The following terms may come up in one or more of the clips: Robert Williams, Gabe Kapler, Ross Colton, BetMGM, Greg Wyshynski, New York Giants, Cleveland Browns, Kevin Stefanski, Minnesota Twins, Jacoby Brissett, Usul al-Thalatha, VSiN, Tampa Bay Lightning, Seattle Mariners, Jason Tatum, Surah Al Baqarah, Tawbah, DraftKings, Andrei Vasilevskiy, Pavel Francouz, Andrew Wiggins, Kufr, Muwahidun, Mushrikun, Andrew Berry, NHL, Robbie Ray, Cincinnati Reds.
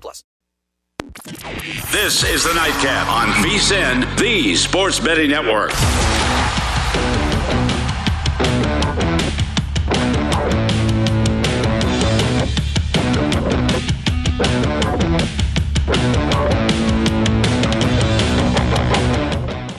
plus. This is the Nightcap on VSiN, the Sports Betting Network.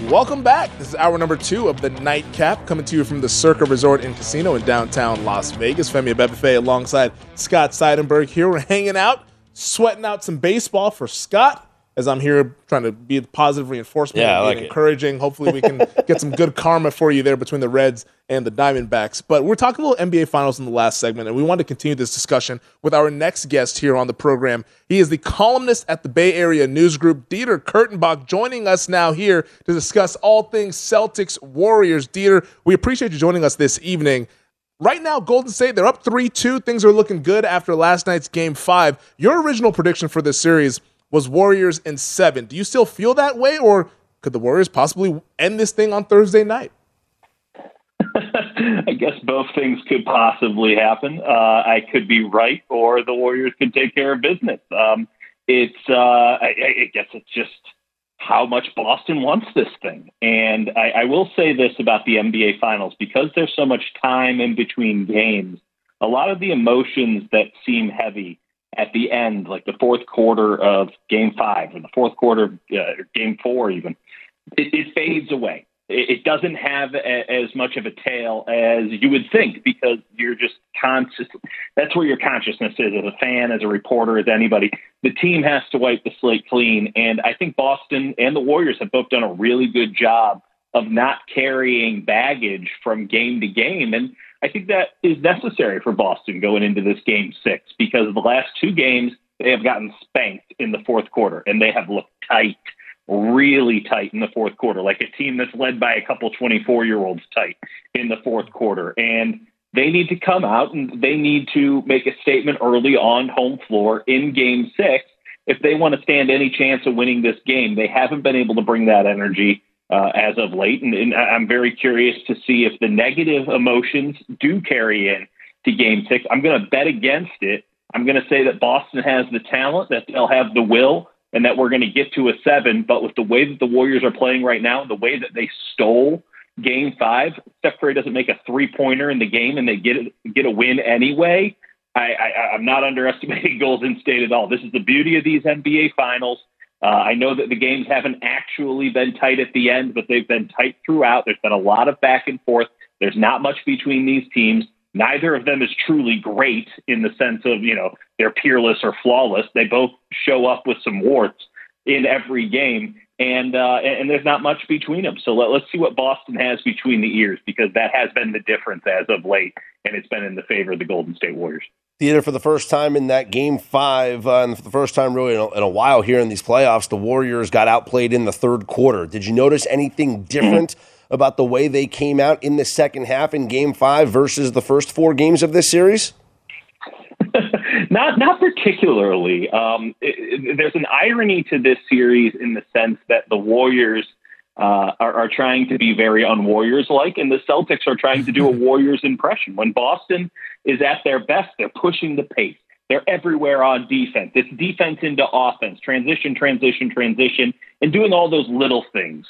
Welcome back. This is hour number 2 of the Nightcap, coming to you from the Circa Resort and Casino in downtown Las Vegas. Femi Abebefe alongside Scott Seidenberg here. We're hanging out, sweating out some baseball for Scott, as I'm here trying to be the positive reinforcement and encouraging. Hopefully we can get some good karma for you there between the Reds and the Diamondbacks. But we're talking a little NBA Finals in the last segment, and we want to continue this discussion with our next guest here on the program. He is the columnist at the Bay Area News Group, Dieter Kurtenbach, joining us now here to discuss all things Celtics Warriors. Dieter, we appreciate you joining us this evening. Right now, Golden State, they're up 3-2. Things are looking good after last night's Game 5. Your original prediction for this series was Warriors in 7. Do you still feel that way, or could the Warriors possibly end this thing on Thursday night? I guess both things could possibly happen. I could be right, or the Warriors could take care of business. I guess it's just how much Boston wants this thing. And I will say this about the NBA Finals, because there's so much time in between games, a lot of the emotions that seem heavy at the end, like the fourth quarter of Game 5 or the fourth quarter of Game 4 even, it fades away. It doesn't have as much of a tail as you would think, because you're just conscious. That's where your consciousness is as a fan, as a reporter, as anybody. The team has to wipe the slate clean. And I think Boston and the Warriors have both done a really good job of not carrying baggage from game to game. And I think that is necessary for Boston going into this Game 6, because the last two games, they have gotten spanked in the fourth quarter, and they have looked tight. Really tight in the fourth quarter, like a team that's led by a couple 24-year-olds tight in the fourth quarter. And they need to come out and they need to make a statement early on home floor in Game 6 if they want to stand any chance of winning this game. They haven't been able to bring that energy as of late. And I'm very curious to see if the negative emotions do carry in to Game 6. I'm going to bet against it. I'm going to say that Boston has the talent, that they'll have the will, and that we're going to get to a 7, but with the way that the Warriors are playing right now, the way that they stole Game 5, Steph Curry doesn't make a three-pointer in the game, and they get a win anyway. I'm not underestimating Golden State at all. This is the beauty of these NBA Finals. I know that the games haven't actually been tight at the end, but they've been tight throughout. There's been a lot of back and forth. There's not much between these teams. Neither of them is truly great in the sense of, they're peerless or flawless. They both show up with some warts in every game, and there's not much between them. So let's see what Boston has between the ears, because that has been the difference as of late, and it's been in the favor of the Golden State Warriors. Dieter, for the first time in that Game 5, and for the first time really in a while here in these playoffs, the Warriors got outplayed in the third quarter. Did you notice anything different about the way they came out in the second half in Game 5 versus the first four games of this series? Not particularly. There's an irony to this series in the sense that the Warriors are trying to be very un-Warriors-like, and the Celtics are trying to do a Warriors impression. When Boston is at their best, they're pushing the pace. They're everywhere on defense. It's defense into offense, transition, and doing all those little things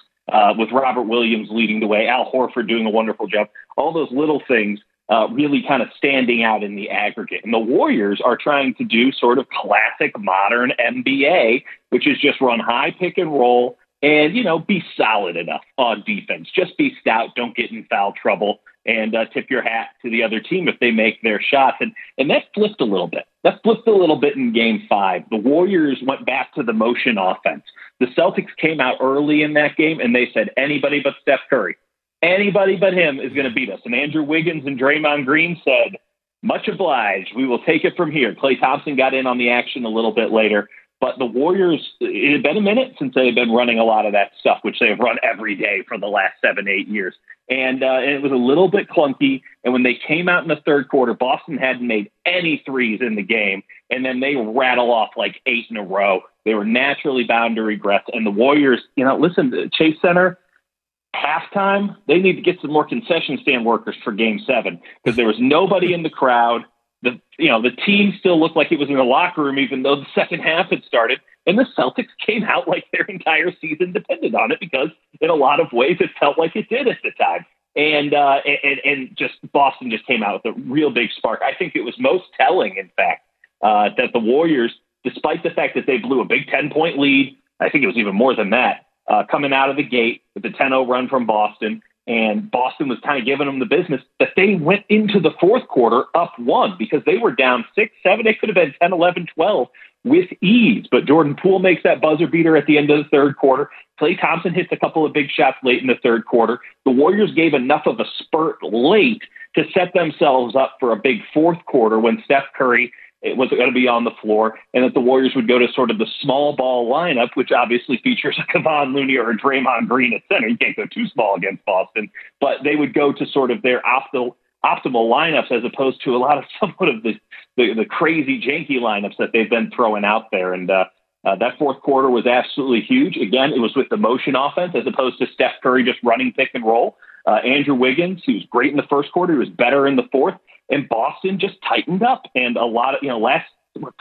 with Robert Williams leading the way, Al Horford doing a wonderful job, all those little things really kind of standing out in the aggregate. And the Warriors are trying to do sort of classic modern NBA, which is just run high pick and roll, and, you know, be solid enough on defense. Just be stout. Don't get in foul trouble, and tip your hat to the other team if they make their shots. And that flipped a little bit. That flipped a little bit in Game 5. The Warriors went back to the motion offense. The Celtics came out early in that game, and they said, anybody but Steph Curry. Anybody but him is going to beat us. And Andrew Wiggins and Draymond Green said, much obliged. We will take it from here. Klay Thompson got in on the action a little bit later. But the Warriors, it had been a minute since they had been running a lot of that stuff, which they have run every day for the last 7-8 years. And it was a little bit clunky. And when they came out in the third quarter, Boston hadn't made any threes in the game. And then they rattle off like 8 in a row. They were naturally bound to regress. And the Warriors, you know, listen, Chase Center, halftime, they need to get some more concession stand workers for Game 7, because there was nobody in the crowd. The team still looked like it was in the locker room, even though the second half had started. And the Celtics came out like their entire season depended on it, because in a lot of ways it felt like it did at the time. And just Boston just came out with a real big spark. I think it was most telling, in fact, that the Warriors, despite the fact that they blew a big 10-point lead, I think it was even more than that, coming out of the gate with the 10-0 run from Boston, and Boston was kind of giving them the business, that they went into the fourth quarter up 1, because they were down 6-7. They could have been 10, 11, 12 with ease. But Jordan Poole makes that buzzer beater at the end of the third quarter. Klay Thompson hits a couple of big shots late in the third quarter. The Warriors gave enough of a spurt late to set themselves up for a big fourth quarter when Steph Curry was going to be on the floor, and that the Warriors would go to sort of the small ball lineup, which obviously features a Kevon Looney or a Draymond Green at center. You can't go too small against Boston, but they would go to sort of their optimal lineups, as opposed to a lot of somewhat of the crazy janky lineups that they've been throwing out there. And that fourth quarter was absolutely huge. Again, it was with the motion offense, as opposed to Steph Curry just running pick and roll. Andrew Wiggins, he was great in the first quarter. He was better in the fourth. And Boston just tightened up. And a lot of,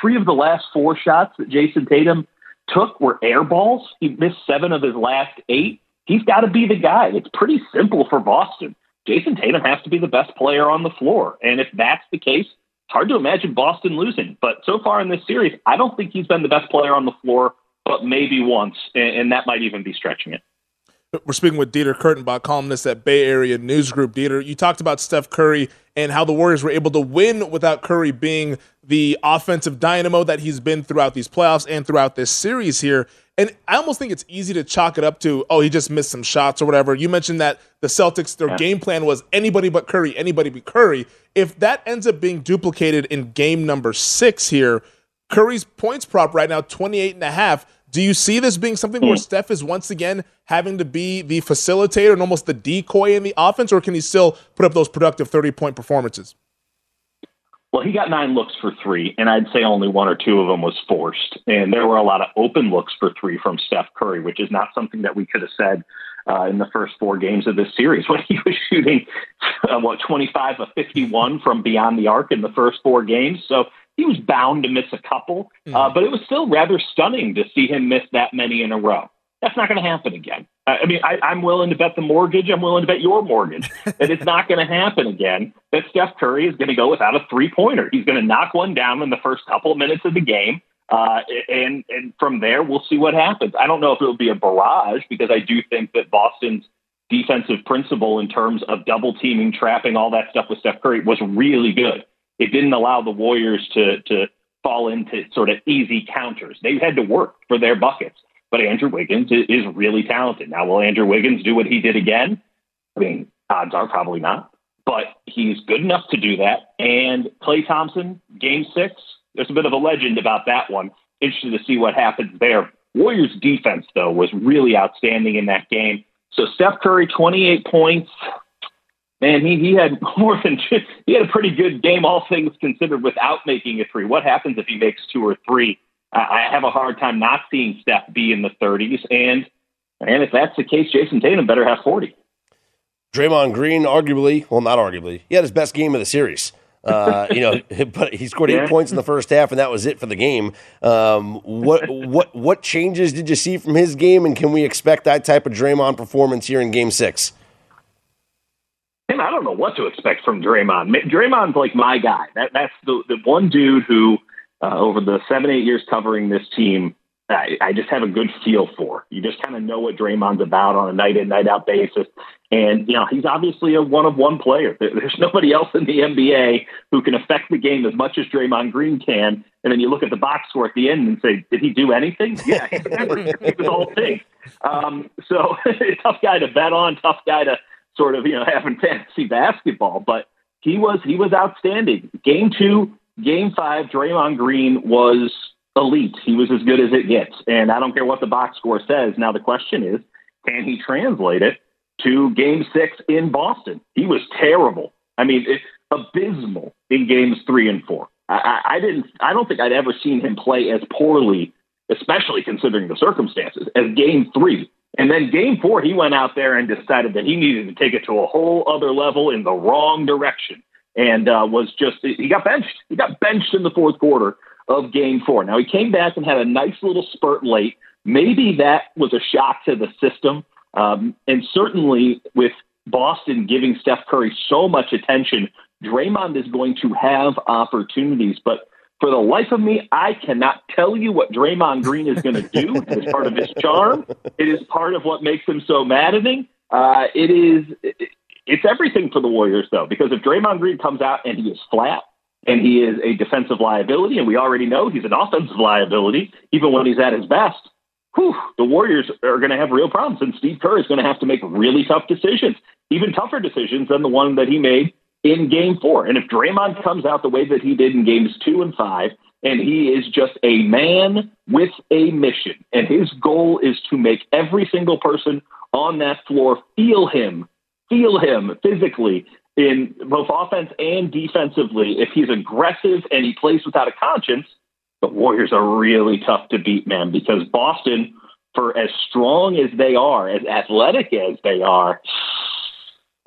three of the last four shots that Jason Tatum took were air balls. He missed 7 of his last 8. He's got to be the guy. It's pretty simple for Boston. Jason Tatum has to be the best player on the floor. And if that's the case, it's hard to imagine Boston losing. But so far in this series, I don't think he's been the best player on the floor, but maybe once. And that might even be stretching it. We're speaking with Dieter Kurtenbach, columnist at Bay Area News Group. Dieter, you talked about Steph Curry and how the Warriors were able to win without Curry being the offensive dynamo that he's been throughout these playoffs and throughout this series here. And I almost think it's easy to chalk it up to, he just missed some shots or whatever. You mentioned that the Celtics, their game plan was anybody but Curry. If that ends up being duplicated in game number 6 here, Curry's points prop right now, 28.5. Do you see this being something where Steph is once again having to be the facilitator and almost the decoy in the offense, or can he still put up those productive 30-point performances? Well, he got 9 looks for 3, and I'd say only 1 or 2 of them was forced. And there were a lot of open looks for 3 from Steph Curry, which is not something that we could have said in the first 4 games of this series, when he was shooting, 25 of 51 from beyond the arc in the first 4 games. So he was bound to miss a couple, but it was still rather stunning to see him miss that many in a row. That's not going to happen again. I mean, I'm willing to bet the mortgage. I'm willing to bet your mortgage that it's not going to happen again, that Steph Curry is going to go without a 3-pointer. He's going to knock one down in the first couple of minutes of the game. And from there, we'll see what happens. I don't know if it'll be a barrage, because I do think that Boston's defensive principle in terms of double teaming, trapping, all that stuff with Steph Curry was really good. It didn't allow the Warriors to fall into sort of easy counters. They've had to work for their buckets. But Andrew Wiggins is really talented. Now, will Andrew Wiggins do what he did again? I mean, odds are probably not. But he's good enough to do that. And Klay Thompson, Game 6, there's a bit of a legend about that one. Interested to see what happens there. Warriors defense, though, was really outstanding in that game. So Steph Curry, 28 points. Man, he had more than two. He had a pretty good game, all things considered, without making a three. What happens if he makes two or three? I have a hard time not seeing Steph be in the 30s. And if that's the case, Jason Tatum better have 40. Draymond Green, arguably, well, not arguably, he had his best game of the series. But he scored 8 points in the first half, and that was it for the game. What changes did you see from his game, and can we expect that type of Draymond performance here in Game 6? And I don't know what to expect from Draymond. Draymond's like my guy. That's the one dude who, over the 7-8 years covering this team, I just have a good feel for. You just kind of know what Draymond's about on a night in, night out basis. And, you know, he's obviously a one-of-one player. There's nobody else in the NBA who can affect the game as much as Draymond Green can. And then you look at the box score at the end and say, did he do anything? Yeah, he did the whole thing. So tough guy to bet on, tough guy to sort of, you know, have in fantasy basketball. But he was outstanding. Game 2, Game 5, Draymond Green was elite. He was as good as it gets. And I don't care what the box score says. Now the question is, can he translate it to Game 6 in Boston? He was terrible. I mean, it's abysmal in Games 3 and 4. I don't think I'd ever seen him play as poorly, especially considering the circumstances, as Game 3. And then Game 4, he went out there and decided that he needed to take it to a whole other level in the wrong direction. And he got benched. He got benched in the fourth quarter of Game 4. Now, he came back and had a nice little spurt late. Maybe that was a shock to the system. And certainly with Boston giving Steph Curry so much attention, Draymond is going to have opportunities. But for the life of me, I cannot tell you what Draymond Green is going to do. It's part of his charm. It is part of what makes him so maddening. It's everything for the Warriors, though, because if Draymond Green comes out and he is flat, and he is a defensive liability, and we already know he's an offensive liability, even when he's at his best, the Warriors are going to have real problems, and Steve Kerr is going to have to make really tough decisions, even tougher decisions than the one that he made in Game 4. And if Draymond comes out the way that he did in Games 2 and 5, and he is just a man with a mission, and his goal is to make every single person on that floor feel him physically, in both offense and defensively, if he's aggressive and he plays without a conscience, the Warriors are really tough to beat, man, because Boston, for as strong as they are, as athletic as they are,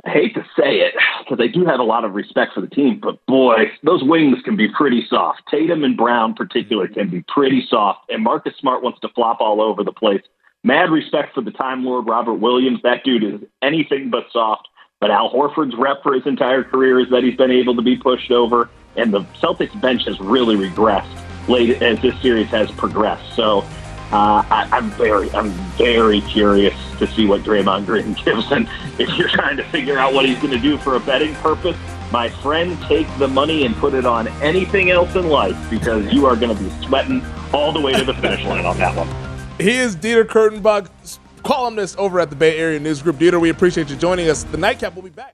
I hate to say it because I do have a lot of respect for the team, but boy, those wings can be pretty soft. Tatum and Brown in particular can be pretty soft, and Marcus Smart wants to flop all over the place. Mad respect for the Time Lord, Robert Williams. That dude is anything but soft. But Al Horford's rep for his entire career is that he's been able to be pushed over, and the Celtics bench has really regressed late as this series has progressed. So I'm very curious to see what Draymond Green gives. And if you're trying to figure out what he's going to do for a betting purpose, my friend, take the money and put it on anything else in life, because you are going to be sweating all the way to the finish line on that one. He is Dieter Kurtenbach, columnist over at the Bay Area News Group. Dieter, we appreciate you joining us. The Nightcap will be back.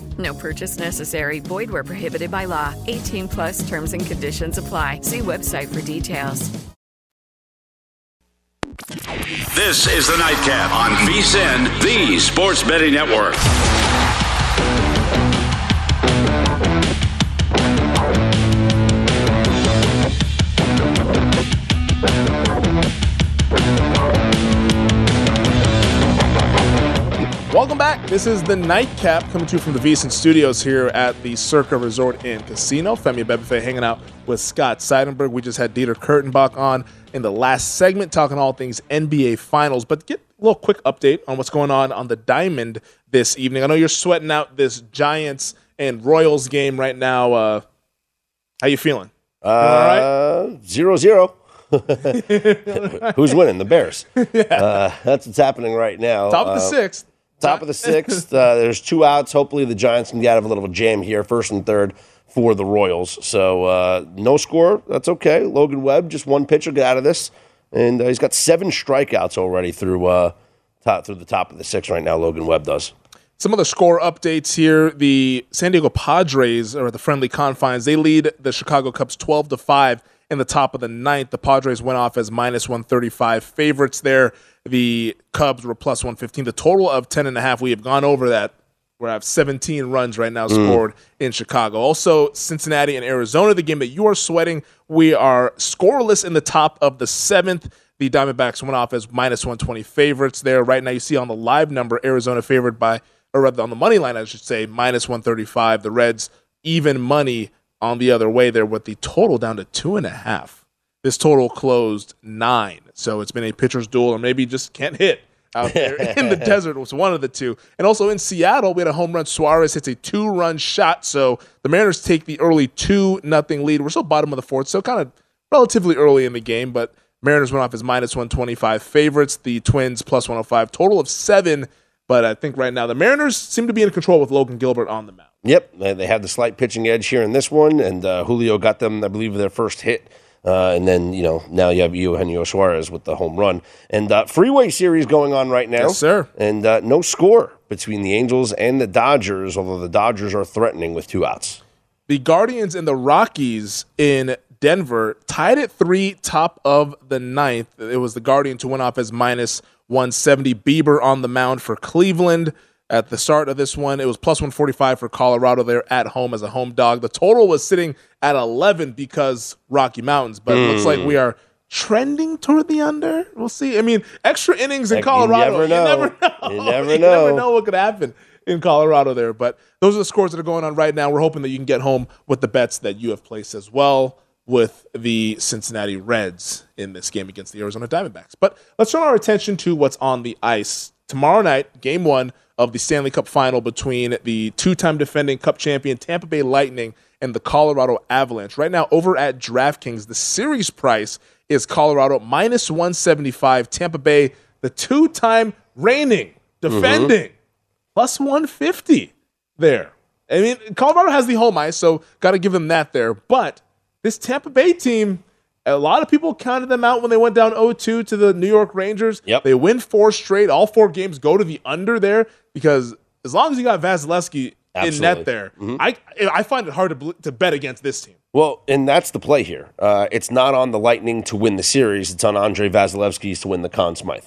No purchase necessary. Void where prohibited by law. 18 plus terms and conditions apply. See website for details. This is the Nightcap on VSiN, the Sports Betting Network. Welcome back. This is the Nightcap coming to you from the VSiN studios here at the Circa Resort and Casino. Femi Abebefe hanging out with Scott Seidenberg. We just had Dieter Kurtenbach on in the last segment talking all things NBA Finals. But get a little quick update on what's going on the Diamond this evening. I know you're sweating out this Giants and Royals game right now. How you feeling? All right? 0-0. Who's winning? The Bears. Yeah. That's what's happening right now. Top of the sixth. Top of the sixth. There's two outs. Hopefully the Giants can get out of a little jam here, first and third for the Royals. So no score. That's okay. Logan Webb, just one pitch will get out of this. And he's got seven strikeouts already through the top of the sixth right now, Logan Webb does. Some other score updates here. The San Diego Padres are at the friendly confines. They lead the Chicago Cubs 12-5 in the top of the ninth. The Padres went off as minus 135 favorites there. The Cubs were plus 115. The total of 10.5. We have gone over that. We have 17 runs right now scored in Chicago. Also, Cincinnati and Arizona, the game that you are sweating. We are scoreless in the top of the seventh. The Diamondbacks went off as minus 120 favorites there. Right now, you see on the live number, Arizona favored by, or rather on the money line, I should say, minus 135. The Reds even money on the other way there with the total down to 2.5. This total closed 9, so it's been a pitcher's duel, or maybe just can't hit out there in the desert was one of the two. And also in Seattle, we had a home run. Suarez hits a 2-run shot, so the Mariners take the early 2-0 lead. We're still bottom of the fourth, so kind of relatively early in the game, but Mariners went off as minus 125 favorites. The Twins plus 105, total of 7, but I think right now the Mariners seem to be in control with Logan Gilbert on the mound. Yep, they have the slight pitching edge here in this one, and Julio got them, I believe, their first hit. And then, you know, now you have Eugenio Suarez with the home run. And freeway series going on right now. Yes, sir. And no score between the Angels and the Dodgers, although the Dodgers are threatening with 2 outs. The Guardians and the Rockies in Denver tied at 3, top of the ninth. It was the Guardians who went off as minus 170. Bieber on the mound for Cleveland at the start of this one. It was plus 145 for Colorado there at home as a home dog. The total was sitting at 11 because Rocky Mountains, but it looks like we are trending toward the under. We'll see. I mean, extra innings in Colorado. You never know what could happen in Colorado there. But those are the scores that are going on right now. We're hoping that you can get home with the bets that you have placed as well with the Cincinnati Reds in this game against the Arizona Diamondbacks. But let's turn our attention to what's on the ice. Tomorrow night, game one of the Stanley Cup Final between the two-time defending Cup champion Tampa Bay Lightning and the Colorado Avalanche. Right now, over at DraftKings, the series price is Colorado minus 175. Tampa Bay, the two-time reigning, defending, plus 150 there. I mean, Colorado has the home ice, so got to give them that there. But this Tampa Bay team, a lot of people counted them out when they went down 0-2 to the New York Rangers. Yep. They win 4 straight. All 4 games go to the under there because as long as you got Vasilevskiy in net there, I find it hard to bet against this team. Well, and that's the play here. It's not on the Lightning to win the series. It's on Andrei Vasilevskiy to win the Conn Smythe.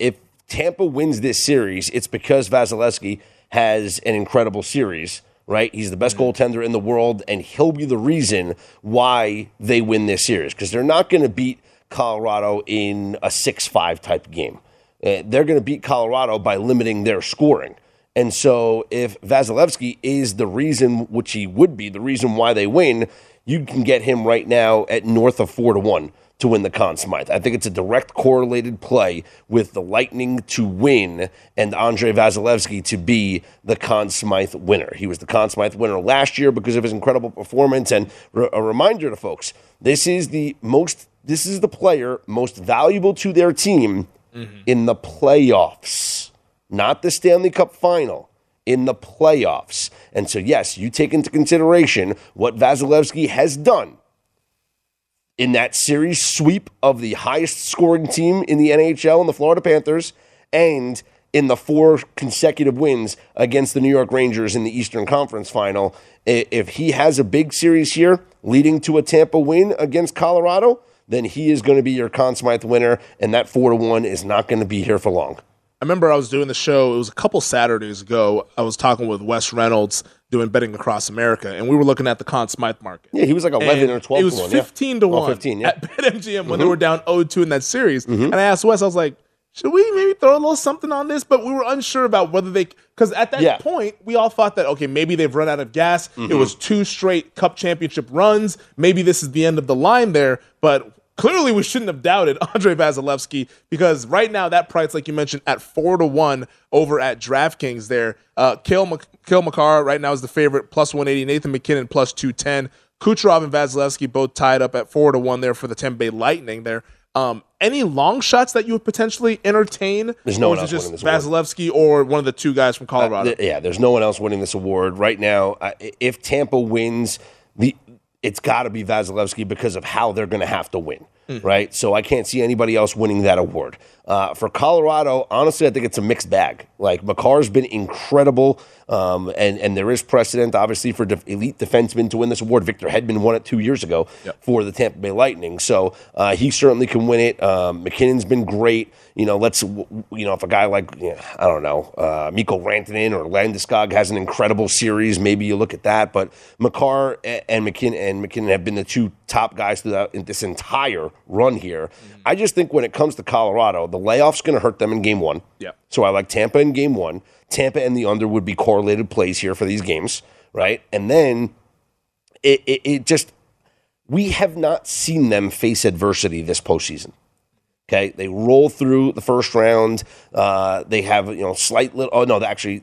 If Tampa wins this series, it's because Vasilevskiy has an incredible series right? He's the best goaltender in the world, and he'll be the reason why they win this series, because they're not going to beat Colorado in a 6-5 type game. They're going to beat Colorado by limiting their scoring. And so if Vasilevskiy is the reason, which he would be, the reason why they win, you can get him right now at north of 4-1 to win the Conn Smythe. I think it's a direct correlated play with the Lightning to win and Andrei Vasilevskiy to be the Conn Smythe winner. He was the Conn Smythe winner last year because of his incredible performance. And a reminder to folks, this is the player most valuable to their team in the playoffs. Not the Stanley Cup final, in the playoffs. And so, yes, you take into consideration what Vasilevskiy has done in that series sweep of the highest scoring team in the NHL in the Florida Panthers, and in the 4 consecutive wins against the New York Rangers in the Eastern Conference final. If he has a big series here leading to a Tampa win against Colorado, then he is going to be your Conn Smythe winner, and that 4-1 is not going to be here for long. I remember I was doing the show, it was a couple Saturdays ago, I was talking with Wes Reynolds doing Betting Across America, and we were looking at the Conn Smythe market. Yeah, he was like 11 or 12 to 1. It was 15 to 1 at BetMGM when they were down 0-2 in that series. And I asked Wes, I was like, should we maybe throw a little something on this? But we were unsure about whether they – because at that point, we all thought that, okay, maybe they've run out of gas. It was 2 straight Cup championship runs. Maybe this is the end of the line there, but – clearly, we shouldn't have doubted Andrei Vasilevskiy, because right now that price, like you mentioned, at 4-1 over at DraftKings there. Cale Makar right now is the favorite, plus 180. Nathan McKinnon, plus 210. Kucherov and Vasilevskiy both tied up at 4-1 there for the Tampa Bay Lightning there. Any long shots that you would potentially entertain? There's no one else winning this award. Vasilevskiy or one of the 2 guys from Colorado? There's no one else winning this award right now. If Tampa wins, it's got to be Vasilevskiy because of how they're going to have to win, right? So I can't see anybody else winning that award. For Colorado, honestly, I think it's a mixed bag. Like, Makar's been incredible, and there is precedent, obviously, for elite defensemen to win this award. Victor Hedman won it 2 years ago for the Tampa Bay Lightning, so he certainly can win it. McKinnon's been great. If a guy like, Mikko Rantanen or Landeskog has an incredible series, maybe you look at that. But Makar and McKinnon have been the 2 top guys throughout this entire run here. I just think when it comes to Colorado, the layoff's going to hurt them in game 1. So I like Tampa in game 1. Tampa and the under would be correlated plays here for these games, right? And then we have not seen them face adversity this postseason. Okay, they roll through the first round. They roll through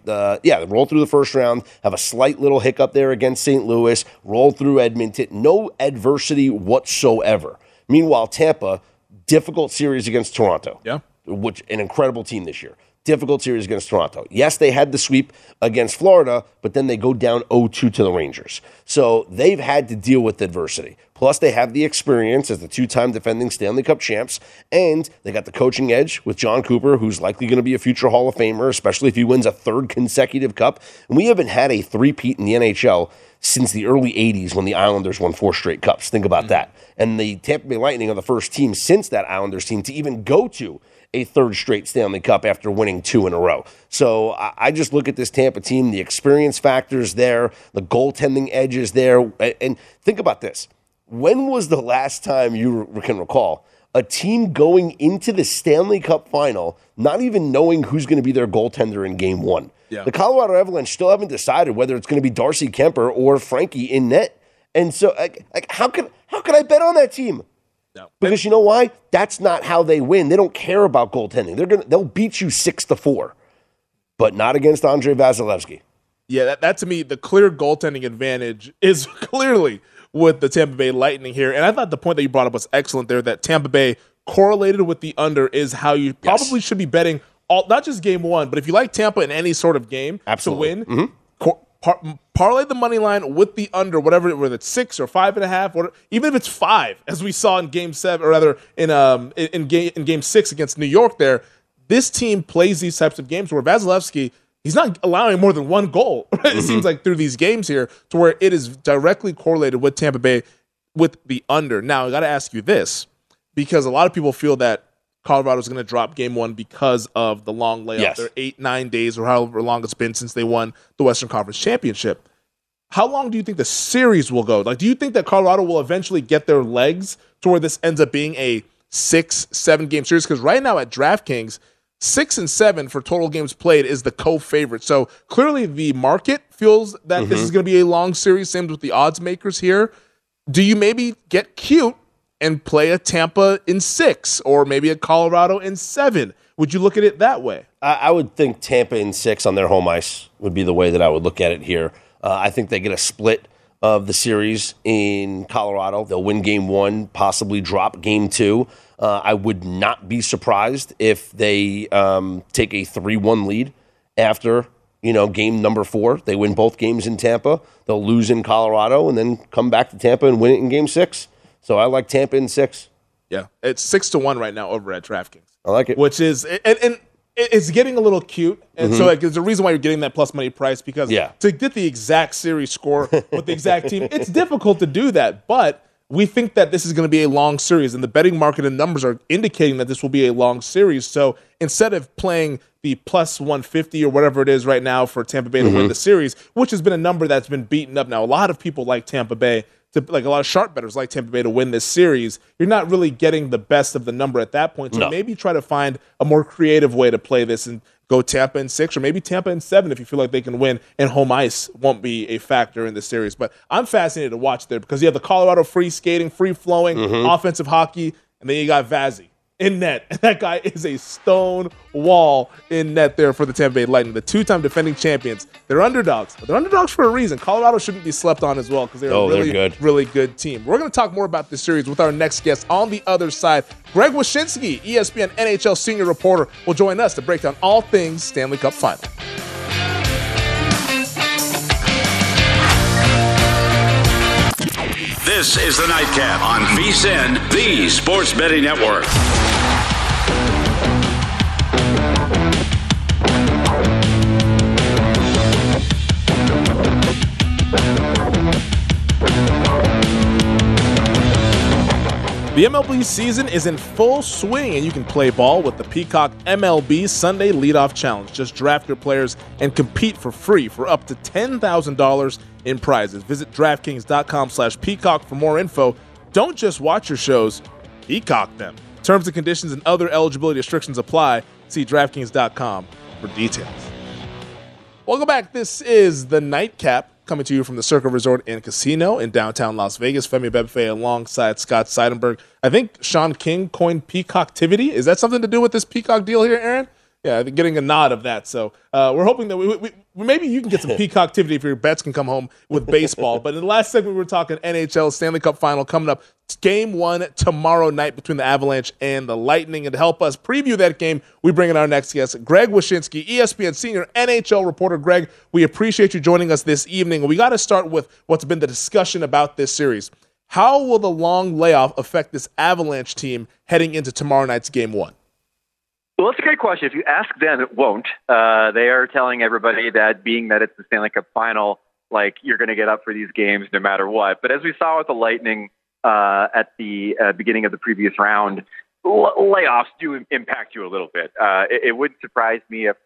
the first round, have a slight little hiccup there against St. Louis, roll through Edmonton, no adversity whatsoever. Meanwhile, Tampa, difficult series against Toronto, which an incredible team this year. Difficult series against Toronto. Yes, they had the sweep against Florida, but then they go down 0-2 to the Rangers. So they've had to deal with adversity. Plus, they have the experience as the 2-time defending Stanley Cup champs, and they got the coaching edge with John Cooper, who's likely going to be a future Hall of Famer, especially if he wins a 3rd consecutive Cup. And we haven't had a three-peat in the NHL since the early 80s when the Islanders won 4 straight Cups. Think about that. And the Tampa Bay Lightning are the first team since that Islanders team to even go to a 3rd straight Stanley Cup after winning 2 in a row. So I just look at this Tampa team, the experience factors there, the goaltending edge is there. And think about this. When was the last time you can recall a team going into the Stanley Cup final not even knowing who's going to be their goaltender in game 1? The Colorado Avalanche still haven't decided whether it's going to be Darcy Kemper or Frankie in net. And so how could I bet on that team? No. Because you know why? That's not how they win. They don't care about goaltending. They'll beat you 6-4, but not against Andrei Vasilevskiy. Yeah, that to me, the clear goaltending advantage is clearly with the Tampa Bay Lightning here. And I thought the point that you brought up was excellent there, that Tampa Bay correlated with the under is how you probably should be betting, not just game 1, but if you like Tampa in any sort of game to win, parlay the money line with the under, whether it's 6 or 5.5, or even if it's 5, as we saw in game 7, or rather in game 6 against New York there. This team plays these types of games where Vasilevskiy, he's not allowing more than 1 goal, right? It seems like through these games here, to where it is directly correlated with Tampa Bay with the under. Now, I got to ask you this, because a lot of people feel that Colorado's going to drop game 1 because of the long layoff. Yes. They're 8-9 days or however long it's been since they won the Western Conference Championship. How long do you think the series will go? Like, do you think that Colorado will eventually get their legs to where this ends up being a 6-7 game series? Because right now at DraftKings, 6 and 7 for total games played is the co-favorite. So clearly the market feels that this is going to be a long series. Same with the odds makers here. Do you maybe get cute and play a Tampa in 6 or maybe a Colorado in 7? Would you look at it that way? I would think Tampa in 6 on their home ice would be the way that I would look at it here. I think they get a split of the series in Colorado. They'll win game 1, possibly drop game 2. I would not be surprised if they take a 3-1 lead after, you know, game number 4. They win both games in Tampa. They'll lose in Colorado and then come back to Tampa and win it in game 6. So I like Tampa in 6. Yeah, it's 6-1 right now over at DraftKings. I like it. Which is, and it's getting a little cute. And so like, there's a reason why you're getting that plus money price, because to get the exact series score with the exact team, it's difficult to do that. But we think that this is going to be a long series, and the betting market and numbers are indicating that this will be a long series. So instead of playing the plus 150 or whatever it is right now for Tampa Bay to win the series, which has been a number that's been beaten up now. A lot of people like Tampa Bay. Like a lot of sharp bettors like Tampa Bay to win this series, you're not really getting the best of the number at that point. So maybe try to find a more creative way to play this and go Tampa in 6 or maybe Tampa in 7 if you feel like they can win and home ice won't be a factor in the series. But I'm fascinated to watch there because you have the Colorado free skating, free flowing, offensive hockey, and then you got Vazzy in net. And that guy is a stone wall in net there for the Tampa Bay Lightning. The two-time defending champions, they're underdogs. But they're underdogs for a reason. Colorado shouldn't be slept on as well because they're a really good team. We're going to talk more about this series with our next guest on the other side. Greg Wyshynski, ESPN NHL senior reporter, will join us to break down all things Stanley Cup Final. This is the Nightcap on VSiN, the Sports Betting Network. The MLB season is in full swing, and you can play ball with the Peacock MLB Sunday Leadoff Challenge. Just draft your players and compete for free for up to $10,000 in prizes. Visit DraftKings.com/Peacock for more info. Don't just watch your shows, Peacock them. Terms and conditions and other eligibility restrictions apply. See DraftKings.com for details. Welcome back. This is the Nightcap, coming to you from the Circa Resort and Casino in downtown Las Vegas. Femi Abebefe alongside Scott Seidenberg. I think Sean King coined peacocktivity. Is that something to do with this Peacock deal here, Aaron? Yeah, getting a nod of that. So we're hoping that we maybe you can get some peacocktivity if your bets can come home with baseball. But in the last segment, we were talking NHL Stanley Cup Final coming up. Game 1 tomorrow night between the Avalanche and the Lightning. And to help us preview that game, we bring in our next guest, Greg Wyshynski, ESPN senior NHL reporter. Greg, we appreciate you joining us this evening. We got to start with what's been the discussion about this series. How will the long layoff affect this Avalanche team heading into tomorrow night's Game 1? Well, that's a great question. If you ask them, it won't. They are telling everybody that being that it's the Stanley Cup Final, like you're going to get up for these games no matter what. But as we saw with the Lightning, at the beginning of the previous round, layoffs do impact you a little bit. It wouldn't surprise me if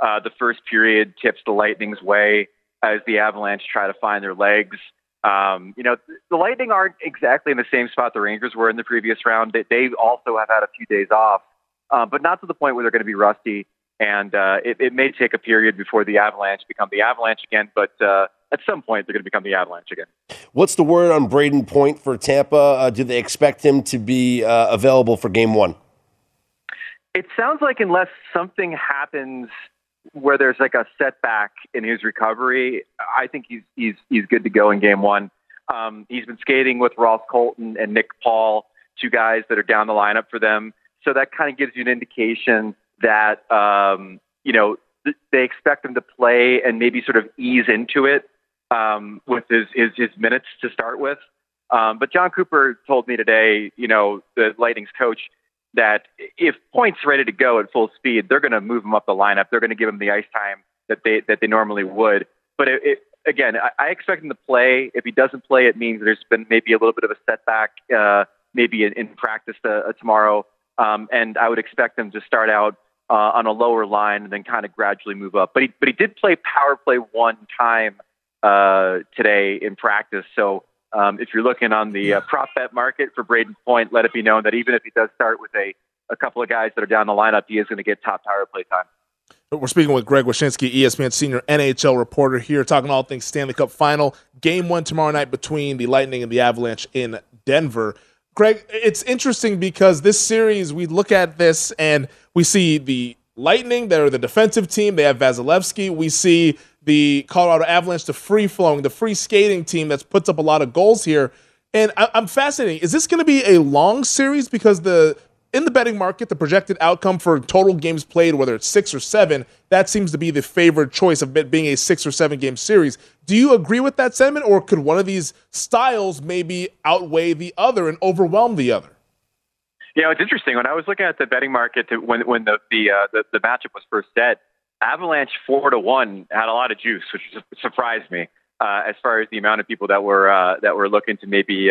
the first period tips the Lightning's way as the Avalanche try to find their legs. You know, the Lightning aren't exactly in the same spot the Rangers were in the previous round. They also have had a few days off, but not to the point where they're going to be rusty. And it may take a period before the Avalanche become the Avalanche again, but at some point they're going to become the Avalanche again. What's the word on Braden Point for Tampa? Do they expect him to be available for Game 1? It sounds like unless something happens where there's like a setback in his recovery, I think he's good to go in Game 1. He's been skating with Ross Colton and Nick Paul, two guys that are down the lineup for them. So that kind of gives you an indication that, you know, they expect him to play and maybe sort of ease into it with his minutes to start with. But John Cooper told me today, you know, the Lightning's coach, that if Point's ready to go at full speed, they're going to move him up the lineup. They're going to give him the ice time that they normally would. But I expect him to play. If he doesn't play, it means there's been maybe a little bit of a setback, maybe in practice tomorrow. And I would expect him to start out on a lower line and then kind of gradually move up. But he did play power play one time today in practice. So if you're looking on the prop bet market for Braden Point, let it be known that even if he does start with a couple of guys that are down the lineup, he is going to get top tire play time. We're speaking with Greg Wyshynski, ESPN senior NHL reporter here, talking all things Stanley Cup Final. Game 1 tomorrow night between the Lightning and the Avalanche in Denver. Greg, it's interesting because this series, we look at this and we see the Lightning, they're the defensive team, they have Vasilevskiy. We see the Colorado Avalanche, the free-flowing, the free-skating team that puts up a lot of goals here. And I'm fascinated. Is this going to be a long series? Because in the betting market, the projected outcome for total games played, whether it's 6 or 7, that seems to be the favored choice of it being a 6 or 7 game series. Do you agree with that sentiment, or could one of these styles maybe outweigh the other and overwhelm the other? You know, it's interesting. When I was looking at the betting market when the matchup was first set, Avalanche 4-1 had a lot of juice, which surprised me as far as the amount of people that were looking to maybe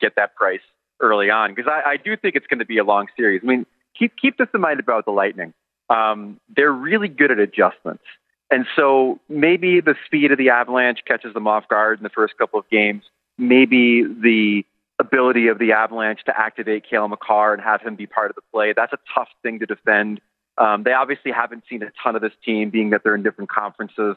get that price early on, because I do think it's going to be a long series. I mean, keep this in mind about the Lightning. They're really good at adjustments. And so maybe the speed of the Avalanche catches them off guard in the first couple of games. Maybe the ability of the Avalanche to activate Cale Makar and have him be part of the play, that's a tough thing to defend. They obviously haven't seen a ton of this team, being that they're in different conferences.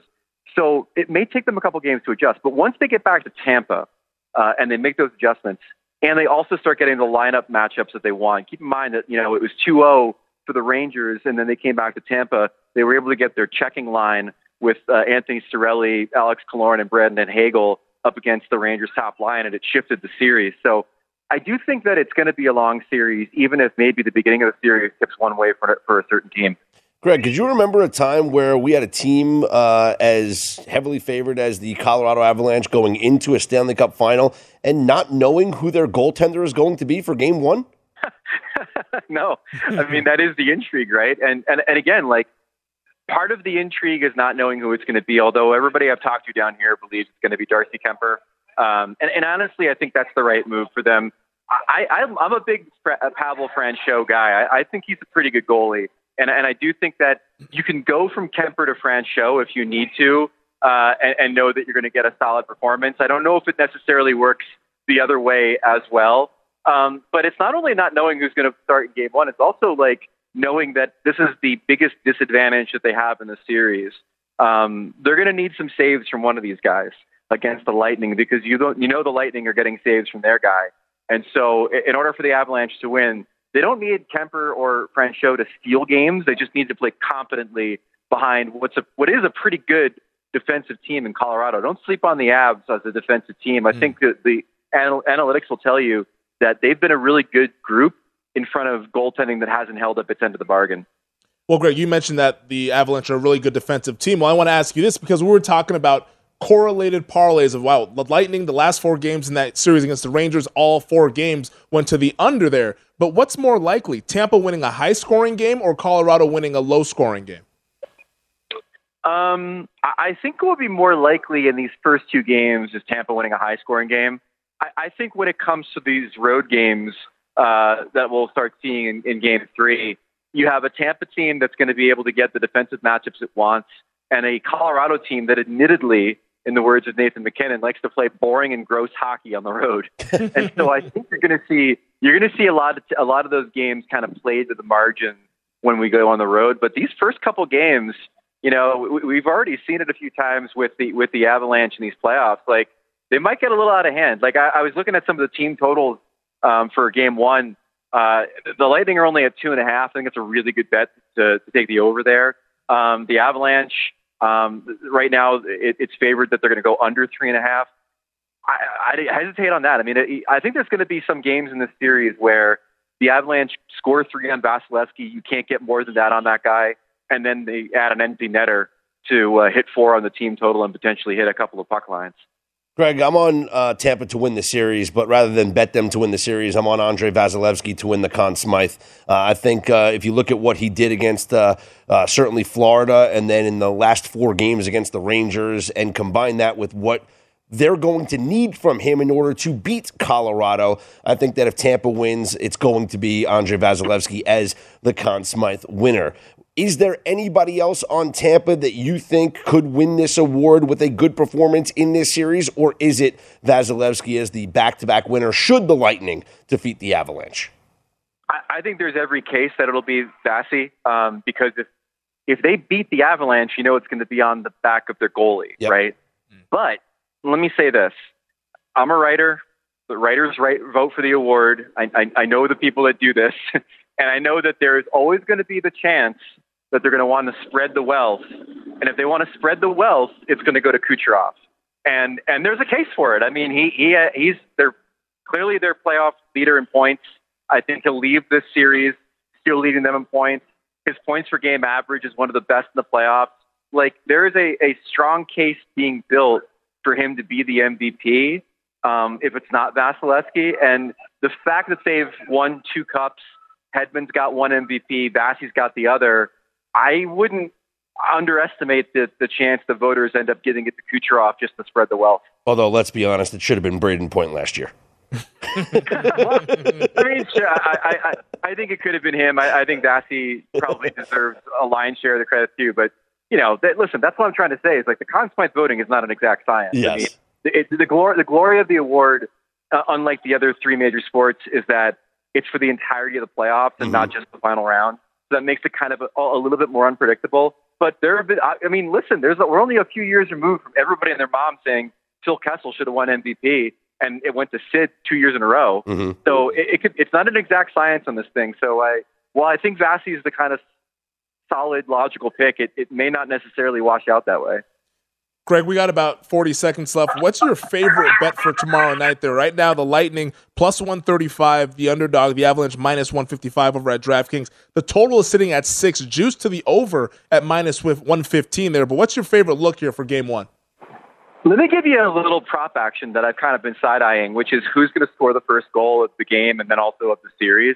So it may take them a couple games to adjust. But once they get back to Tampa and they make those adjustments, and they also start getting the lineup matchups that they want. Keep in mind that, you know, it was 2-0 for the Rangers, and then they came back to Tampa. They were able to get their checking line with Anthony Cirelli, Alex Killorn, and Brandon Hagel up against the Rangers' top line, and it shifted the series. So I do think that it's going to be a long series, even if maybe the beginning of the series tips one way for a certain team. Greg, could you remember a time where we had a team as heavily favored as the Colorado Avalanche going into a Stanley Cup final and not knowing who their goaltender is going to be for game one? No. I mean, that is the intrigue, right? And again, like, part of the intrigue is not knowing who it's going to be, although everybody I've talked to down here believes it's going to be Darcy Kemper. And honestly, I think that's the right move for them. I'm a big Pavel Francouz guy. I think he's a pretty good goalie. And I do think that you can go from Kemper to Francouz if you need to and know that you're going to get a solid performance. I don't know if it necessarily works the other way as well. But it's not only not knowing who's going to start in game one, it's also like knowing that this is the biggest disadvantage that they have in the series. They're going to need some saves from one of these guys against the Lightning, because you know the Lightning are getting saves from their guy. And so in order for the Avalanche to win, they don't need Kemper or Francouz to steal games. They just need to play competently behind what is a pretty good defensive team in Colorado. Don't sleep on the Avs as a defensive team. I think that the analytics will tell you that they've been a really good group in front of goaltending that hasn't held up its end of the bargain. Well, Greg, you mentioned that the Avalanche are a really good defensive team. Well, I want to ask you this, because we were talking about correlated parlays of, wow, the Lightning, the last 4 games in that series against the Rangers, all 4 games went to the under there. But what's more likely, Tampa winning a high-scoring game or Colorado winning a low-scoring game? I think it will be more likely in these first 2 games is Tampa winning a high-scoring game. I think when it comes to these road games that we'll start seeing in Game 3, you have a Tampa team that's going to be able to get the defensive matchups it wants, and a Colorado team that admittedly, in the words of Nathan McKinnon, likes to play boring and gross hockey on the road. And so I think you're going to see a lot of those games kind of played to the margin when we go on the road. But these first couple games, you know, we've already seen it a few times with the Avalanche in these playoffs. Like, they might get a little out of hand. Like, I was looking at some of the team totals for Game 1. The Lightning are only at 2.5. I think it's a really good bet to take the over there. The Avalanche, right now, it's favored that they're going to go under 3.5. I hesitate on that. I mean, I think there's going to be some games in this series where the Avalanche score 3 on Vasilevskiy. You can't get more than that on that guy. And then they add an empty netter to hit 4 on the team total and potentially hit a couple of puck lines. Greg, I'm on Tampa to win the series, but rather than bet them to win the series, I'm on Andrei Vasilevskiy to win the Conn Smythe. I think if you look at what he did against certainly Florida, and then in the last 4 games against the Rangers, and combine that with what they're going to need from him in order to beat Colorado, I think that if Tampa wins, it's going to be Andrei Vasilevskiy as the Conn Smythe winner. Is there anybody else on Tampa that you think could win this award with a good performance in this series, or is it Vasilevskiy as the back-to-back winner should the Lightning defeat the Avalanche? I think there's every case that it'll be Vasi, because if they beat the Avalanche, you know it's going to be on the back of their goalie, yep. Right? Mm. But let me say this. I'm a writer. The writers vote for the award. I know the people that do this, and I know that there is always going to be the chance that they're going to want to spread the wealth. And if they want to spread the wealth, it's going to go to Kucherov. And there's a case for it. I mean, he's they're clearly their playoff leader in points. I think he'll leave this series still leading them in points. His points per game average is one of the best in the playoffs. Like, there is a strong case being built for him to be the MVP if it's not Vasilevskiy. And the fact that they've won two cups, Hedman's got one MVP, Vasi's got the other, I wouldn't underestimate the chance the voters end up giving it to Kucherov just to spread the wealth. Although, let's be honest, it should have been Braden Point last year. Well, I mean, sure, I think it could have been him. I think Vasi probably deserves a lion's share of the credit too. But you know, listen, that's what I'm trying to say is like the Conn Smythe voting is not an exact science. Yes. I mean, the glory of the award, unlike the other three major sports, is that it's for the entirety of the playoffs and not just the final round. So that makes it kind of a little bit more unpredictable. But there have been, I mean, listen, we're only a few years removed from everybody and their mom saying Phil Kessel should have won MVP. And it went to Sid 2 years in a row. Mm-hmm. So it's not an exact science on this thing. So I think Vasi is the kind of solid, logical pick. It may not necessarily wash out that way. Greg, we got about 40 seconds left. What's your favorite bet for tomorrow night there? Right now, the Lightning plus 135, the underdog, the Avalanche minus 155 over at DraftKings. The total is sitting at 6, juice to the over at minus 115 there. But what's your favorite look here for game one? Let me give you a little prop action that I've kind of been side-eyeing, which is who's going to score the first goal of the game and then also of the series.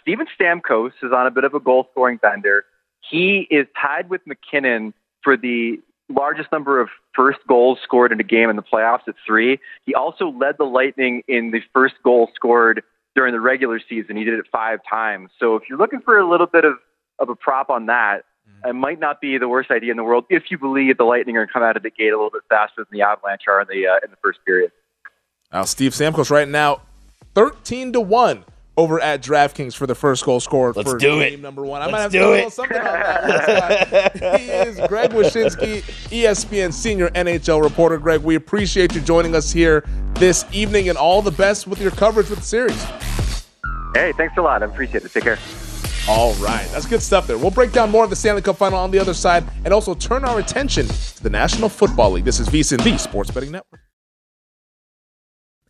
Steven Stamkos is on a bit of a goal-scoring bender. He is tied with McKinnon for the largest number of first goals scored in a game in the playoffs at 3. He also led the Lightning in the first goal scored during the regular season. He did it 5 times. So if you're looking for a little bit of a prop on that, it might not be the worst idea in the world if you believe the Lightning are going to come out of the gate a little bit faster than the Avalanche are in the first period. Now, Steve Stamkos right now 13-1 over at DraftKings for the first goal scored for game number one. I might have to do a little something on that one. He is Greg Wyshynski, ESPN senior NHL reporter. Greg, we appreciate you joining us here this evening, and all the best with your coverage with the series. Hey, thanks a lot. I appreciate it. Take care. All right, that's good stuff there. We'll break down more of the Stanley Cup Final on the other side and also turn our attention to the National Football League. This is VSiN, the Sports Betting Network.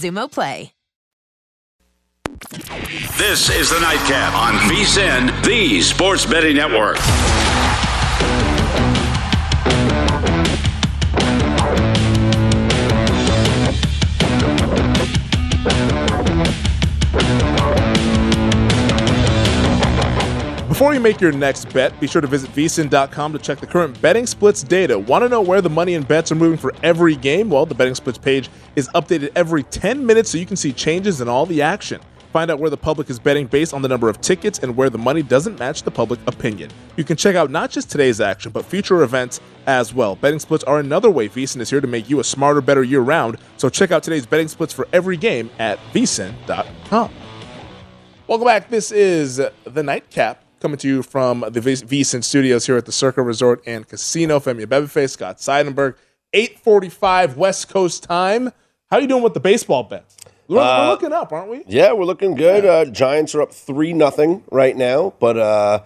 Zumo Play. This is the Nightcap on VSiN, the sports betting network. Before you make your next bet, be sure to visit vsin.com to check the current betting splits data. Want to know where the money and bets are moving for every game? Well, the betting splits page is updated every 10 minutes so you can see changes in all the action. Find out where the public is betting based on the number of tickets and where the money doesn't match the public opinion. You can check out not just today's action, but future events as well. Betting splits are another way VSiN is here to make you a smarter, better year-round, so check out today's betting splits for every game at vsin.com. Welcome back. This is The Nightcap, coming to you from the VSiN studios here at the Circa Resort and Casino. Femi Abebefe, Scott Seidenberg, 8:45 West Coast time. How are you doing with the baseball bets? We're looking up, aren't we? Yeah, we're looking good. Yeah. Giants are up 3-0 right now, but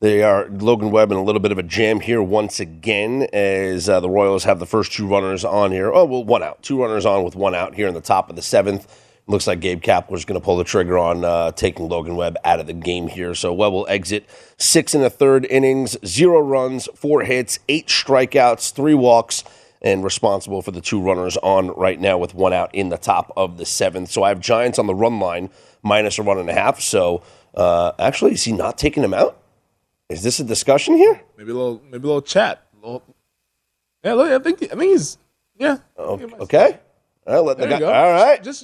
they are Logan Webb in a little bit of a jam here once again as the Royals have the first two runners on here. Oh, well, one out. Two runners on with one out here in the top of the seventh. Looks like Gabe Kapler's going to pull the trigger on taking Logan Webb out of the game here. So Webb will exit 6 1/3 innings, 0 runs, 4 hits, 8 strikeouts, 3 walks, and responsible for the 2 runners on right now with 1 out in the top of the seventh. So I have Giants on the run line, minus -1.5. So actually, is he not taking him out? Is this a discussion here? Maybe a little chat. Yeah, look, I think he's, yeah. Okay. All right,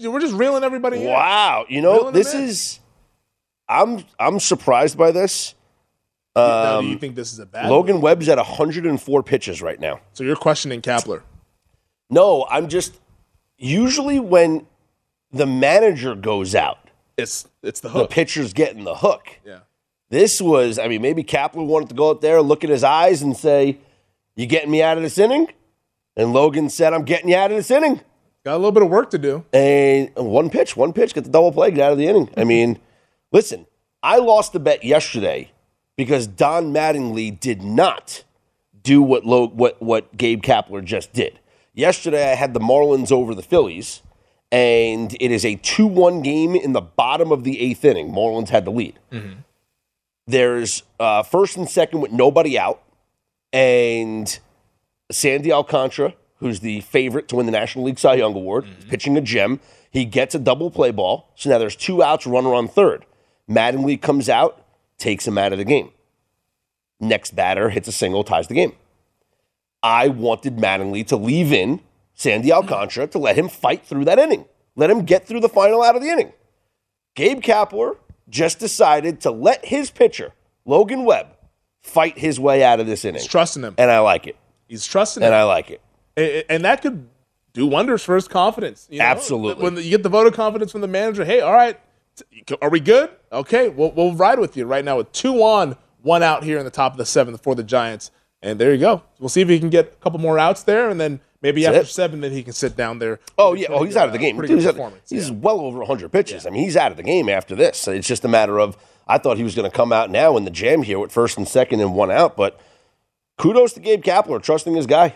we're just reeling everybody in. Wow, I'm surprised by this. Now, do you think this is a bad Logan one? Webb's at 104 pitches right now. So you're questioning Kapler? No, I'm just usually when the manager goes out, it's the hook. The pitcher's getting the hook. Yeah. This was, maybe Kapler wanted to go out there, look at his eyes, and say, "You getting me out of this inning?" And Logan said, "I'm getting you out of this inning." Got a little bit of work to do. And one pitch, get the double play, get out of the inning. Listen, I lost the bet yesterday because Don Mattingly did not do what Gabe Kapler just did. Yesterday, I had the Marlins over the Phillies, and it is a 2-1 game in the bottom of the eighth inning. Marlins had the lead. Mm-hmm. There's first and second with nobody out, and Sandy Alcantara, who's the favorite to win the National League Cy Young Award, mm-hmm. pitching a gem. He gets a double play ball, so now there's 2 outs, runner on third. Mattingly comes out, takes him out of the game. Next batter hits a single, ties the game. I wanted Mattingly to leave in Sandy Alcantara to let him fight through that inning, let him get through the final out of the inning. Gabe Kapler just decided to let his pitcher, Logan Webb, fight his way out of this inning. He's trusting him. And I like it. He's trusting him. And I like it. And that could do wonders for his confidence. Absolutely. When you get the vote of confidence from the manager, hey, all right, are we good? Okay, we'll ride with you right now with 2 on, 1 out here in the top of the seventh for the Giants. And there you go. We'll see if he can get a couple more outs there, and then maybe seven, then he can sit down there. Oh, yeah. He's out of the game. Dude, he's well over 100 pitches. Yeah. He's out of the game after this. So it's just a matter of I thought he was going to come out now in the jam here with first and second and 1 out. But kudos to Gabe Kapler, trusting his guy.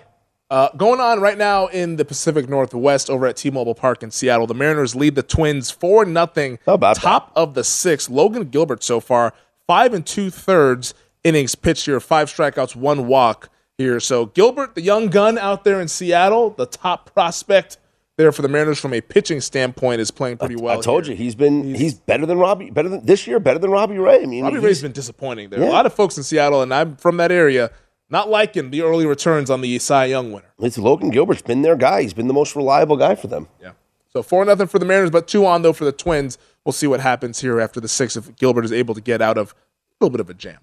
Going on right now in the Pacific Northwest over at T-Mobile Park in Seattle, the Mariners lead the Twins 4-0. Top of the sixth. Logan Gilbert so far, 5 2/3 innings pitched here, 5 strikeouts, 1 walk here. So Gilbert, the young gun out there in Seattle, the top prospect there for the Mariners from a pitching standpoint, is playing pretty well. I told you he's better than Robbie. Better than Robbie Ray. Robbie Ray's been disappointing. There are a lot of folks in Seattle, and I'm from that area, not liking the early returns on the Cy Young winner. It's Logan Gilbert's been their guy. He's been the most reliable guy for them. Yeah. So 4-0 for the Mariners, but 2 on, though, for the Twins. We'll see what happens here after the sixth if Gilbert is able to get out of a little bit of a jam.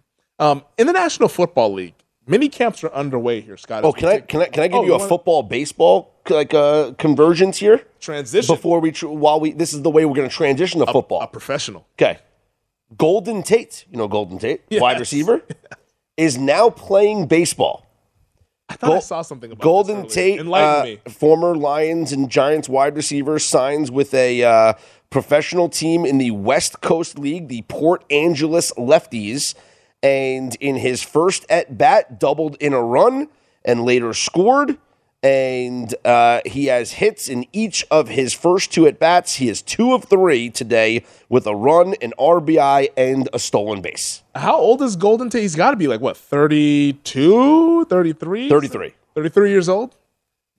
In the National Football League, mini camps are underway here, Scott. Oh, can I give you a football, baseball conversions here. Transition. Before we this is the way we're going to transition to football. A professional. Okay. Golden Tate, yes. Wide receiver, is now playing baseball. I thought I saw something about Golden Tate. Enlighten me. Former Lions and Giants wide receiver signs with a professional team in the West Coast League, the Port Angeles Lefties, and in his first at bat, doubled in a run and later scored. And he has hits in each of his first two at-bats. He is 2 of 3 today with a run, an RBI, and a stolen base. How old is Golden Tate? He's got to be like, 32, 33? 33. 33 years old?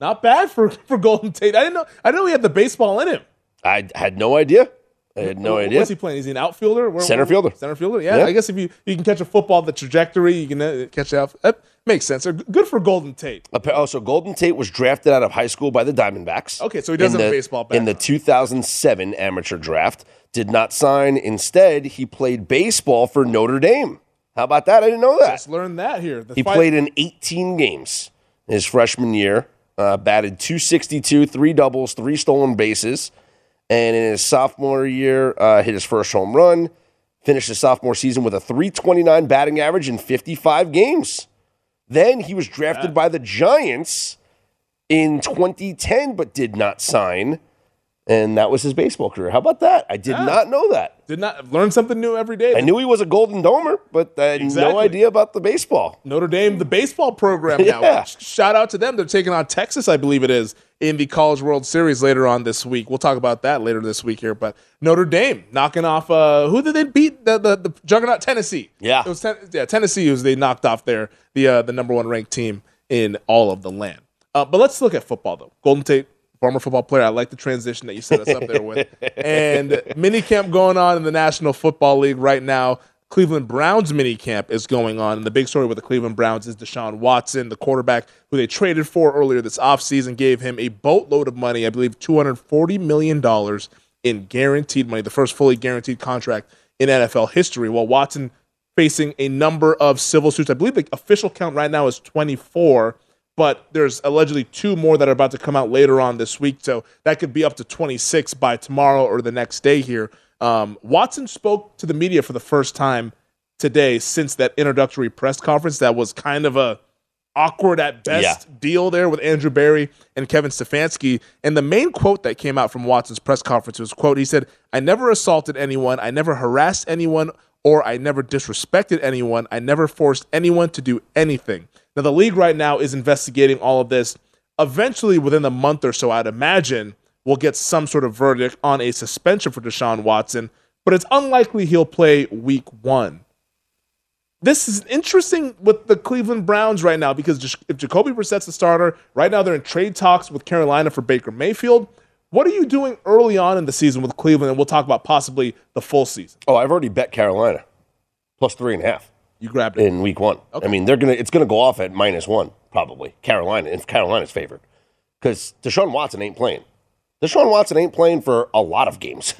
Not bad for Golden Tate. I didn't know he had the baseball in him. I had no idea. What's he playing? Is he an outfielder? Center fielder. Yeah, I guess if you can catch a football, the trajectory, you can catch it off. That makes sense. Good for Golden Tate. Also, Golden Tate was drafted out of high school by the Diamondbacks. Okay, so he doesn't have a baseball background. In the 2007 amateur draft, did not sign. Instead, he played baseball for Notre Dame. How about that? I didn't know that. Just learned that here. He played in 18 games his freshman year, batted .262, 3 doubles, 3 stolen bases. And in his sophomore year, hit his first home run, finished his sophomore season with a .329 batting average in 55 games. Then he was drafted by the Giants in 2010, but did not sign. And that was his baseball career. How about that? I did not know that. Did not learn something new every day. I knew he was a Golden Domer, but I had no idea about the baseball. Notre Dame, the baseball program now. Yeah. Shout out to them. They're taking on Texas, I believe it is, in the College World Series later on this week. We'll talk about that later this week here. But Notre Dame knocking off who did they beat? The juggernaut Tennessee. Yeah. It was Tennessee who they knocked off there, the number one ranked team in all of the land. But let's look at football, though. Golden Tate. Former football player. I like the transition that you set us up there with. And minicamp going on in the National Football League right now. Cleveland Browns minicamp is going on. And the big story with the Cleveland Browns is Deshaun Watson, the quarterback who they traded for earlier this offseason, gave him a boatload of money, I believe $240 million in guaranteed money, the first fully guaranteed contract in NFL history, while Watson facing a number of civil suits. I believe the official count right now is 24. But there's allegedly 2 more that are about to come out later on this week. So that could be up to 26 by tomorrow or the next day here. Watson spoke to the media for the first time today since that introductory press conference. That was kind of a awkward at best deal there with Andrew Berry and Kevin Stefanski. And the main quote that came out from Watson's press conference was, quote, he said, "I never assaulted anyone. I never harassed anyone, or I never disrespected anyone. I never forced anyone to do anything." Now, the league right now is investigating all of this. Eventually, within a month or so, I'd imagine, we'll get some sort of verdict on a suspension for Deshaun Watson, but it's unlikely he'll play week 1. This is interesting with the Cleveland Browns right now, because if Jacoby Brissett's the starter, right now they're in trade talks with Carolina for Baker Mayfield. What are you doing early on in the season with Cleveland? And we'll talk about possibly the full season. Oh, I've already bet Carolina. +3.5. You grabbed it. In week 1. Okay. I mean, it's going to go off at -1, probably. Carolina, if Carolina's favored. Because Deshaun Watson ain't playing. Deshaun Watson ain't playing for a lot of games.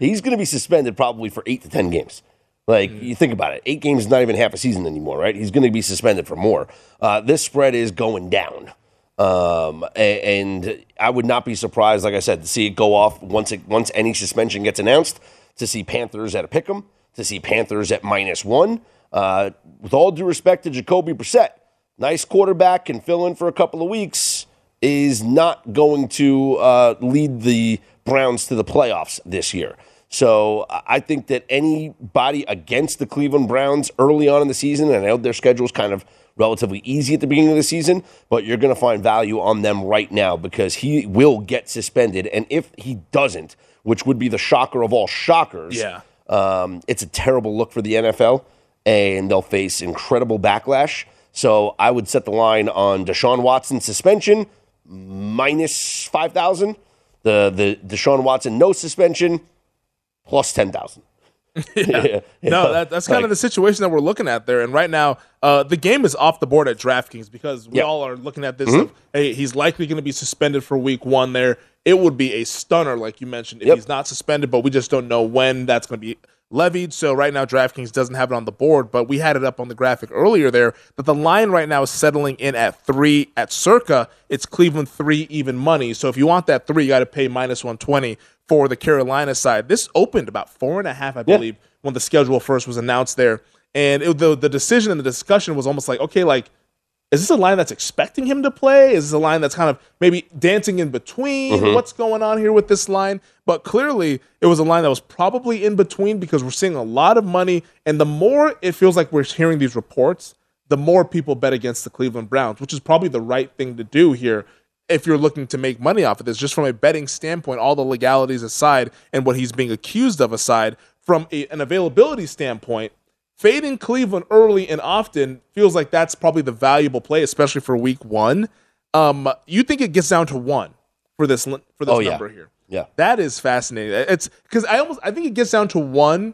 He's going to be suspended probably for 8 to 10 games. Like, You think about it. 8 games is not even half a season anymore, right? He's going to be suspended for more. This spread is going down. And I would not be surprised, like I said, to see it go off once any suspension gets announced, to see Panthers at a pick 'em, to see Panthers at -1. With all due respect to Jacoby Brissett, nice quarterback, can fill in for a couple of weeks, is not going to lead the Browns to the playoffs this year. So I think that anybody against the Cleveland Browns early on in the season, and I know their schedule is kind of relatively easy at the beginning of the season, but you're going to find value on them right now because he will get suspended. And if he doesn't, which would be the shocker of all shockers, it's a terrible look for the NFL. And they'll face incredible backlash. So I would set the line on Deshaun Watson suspension, -5,000. The Deshaun Watson no suspension, +10,000. No, that's kind of the situation that we're looking at there. And right now, the game is off the board at DraftKings because we all are looking at this. Hey, he's likely going to be suspended for week 1 there. it would be a stunner, like you mentioned, if he's not suspended, but we just don't know when that's going to be levied. So right now, DraftKings doesn't have it on the board, but we had it up on the graphic earlier there, that the line right now is settling in at 3 at Circa. It's Cleveland 3 even money. So if you want that 3, you got to pay minus 120 for the Carolina side. This opened about 4.5, I believe, when the schedule first was announced there. And the decision and the discussion was almost like, okay, like, is this a line that's expecting him to play? Is this a line that's kind of maybe dancing in between? Mm-hmm. What's going on here with this line? But clearly, it was a line that was probably in between because we're seeing a lot of money. And the more it feels like we're hearing these reports, the more people bet against the Cleveland Browns, which is probably the right thing to do here if you're looking to make money off of this. Just from a betting standpoint, all the legalities aside and what he's being accused of aside, from an availability standpoint, fading Cleveland early and often feels like that's probably the valuable play, especially for week one. You think it gets down to 1 for this number here? Yeah, that is fascinating. It's because I think it gets down to 1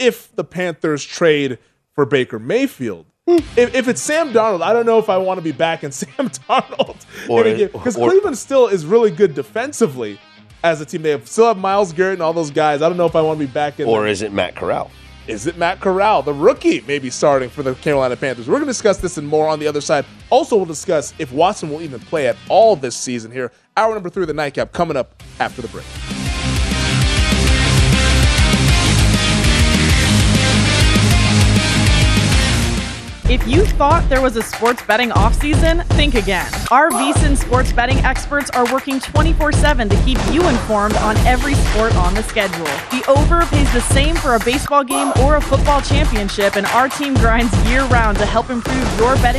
if the Panthers trade for Baker Mayfield. If it's Sam Darnold, I don't know if I want to be back in Sam Darnold because Cleveland still is really good defensively as a team. They still have Myles Garrett and all those guys. I don't know if I want to be back in. Or is it Matt Corral? Is it Matt Corral, the rookie, maybe starting for the Carolina Panthers? We're going to discuss this and more on the other side. Also, we'll discuss if Watson will even play at all this season here. Hour number 3 of the Nightcap coming up after the break. If you thought there was a sports betting offseason, think again. Our VSiN sports betting experts are working 24/7 to keep you informed on every sport on the schedule. The over pays the same for a baseball game or a football championship, and our team grinds year-round to help improve your betting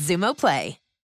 Zumo Play.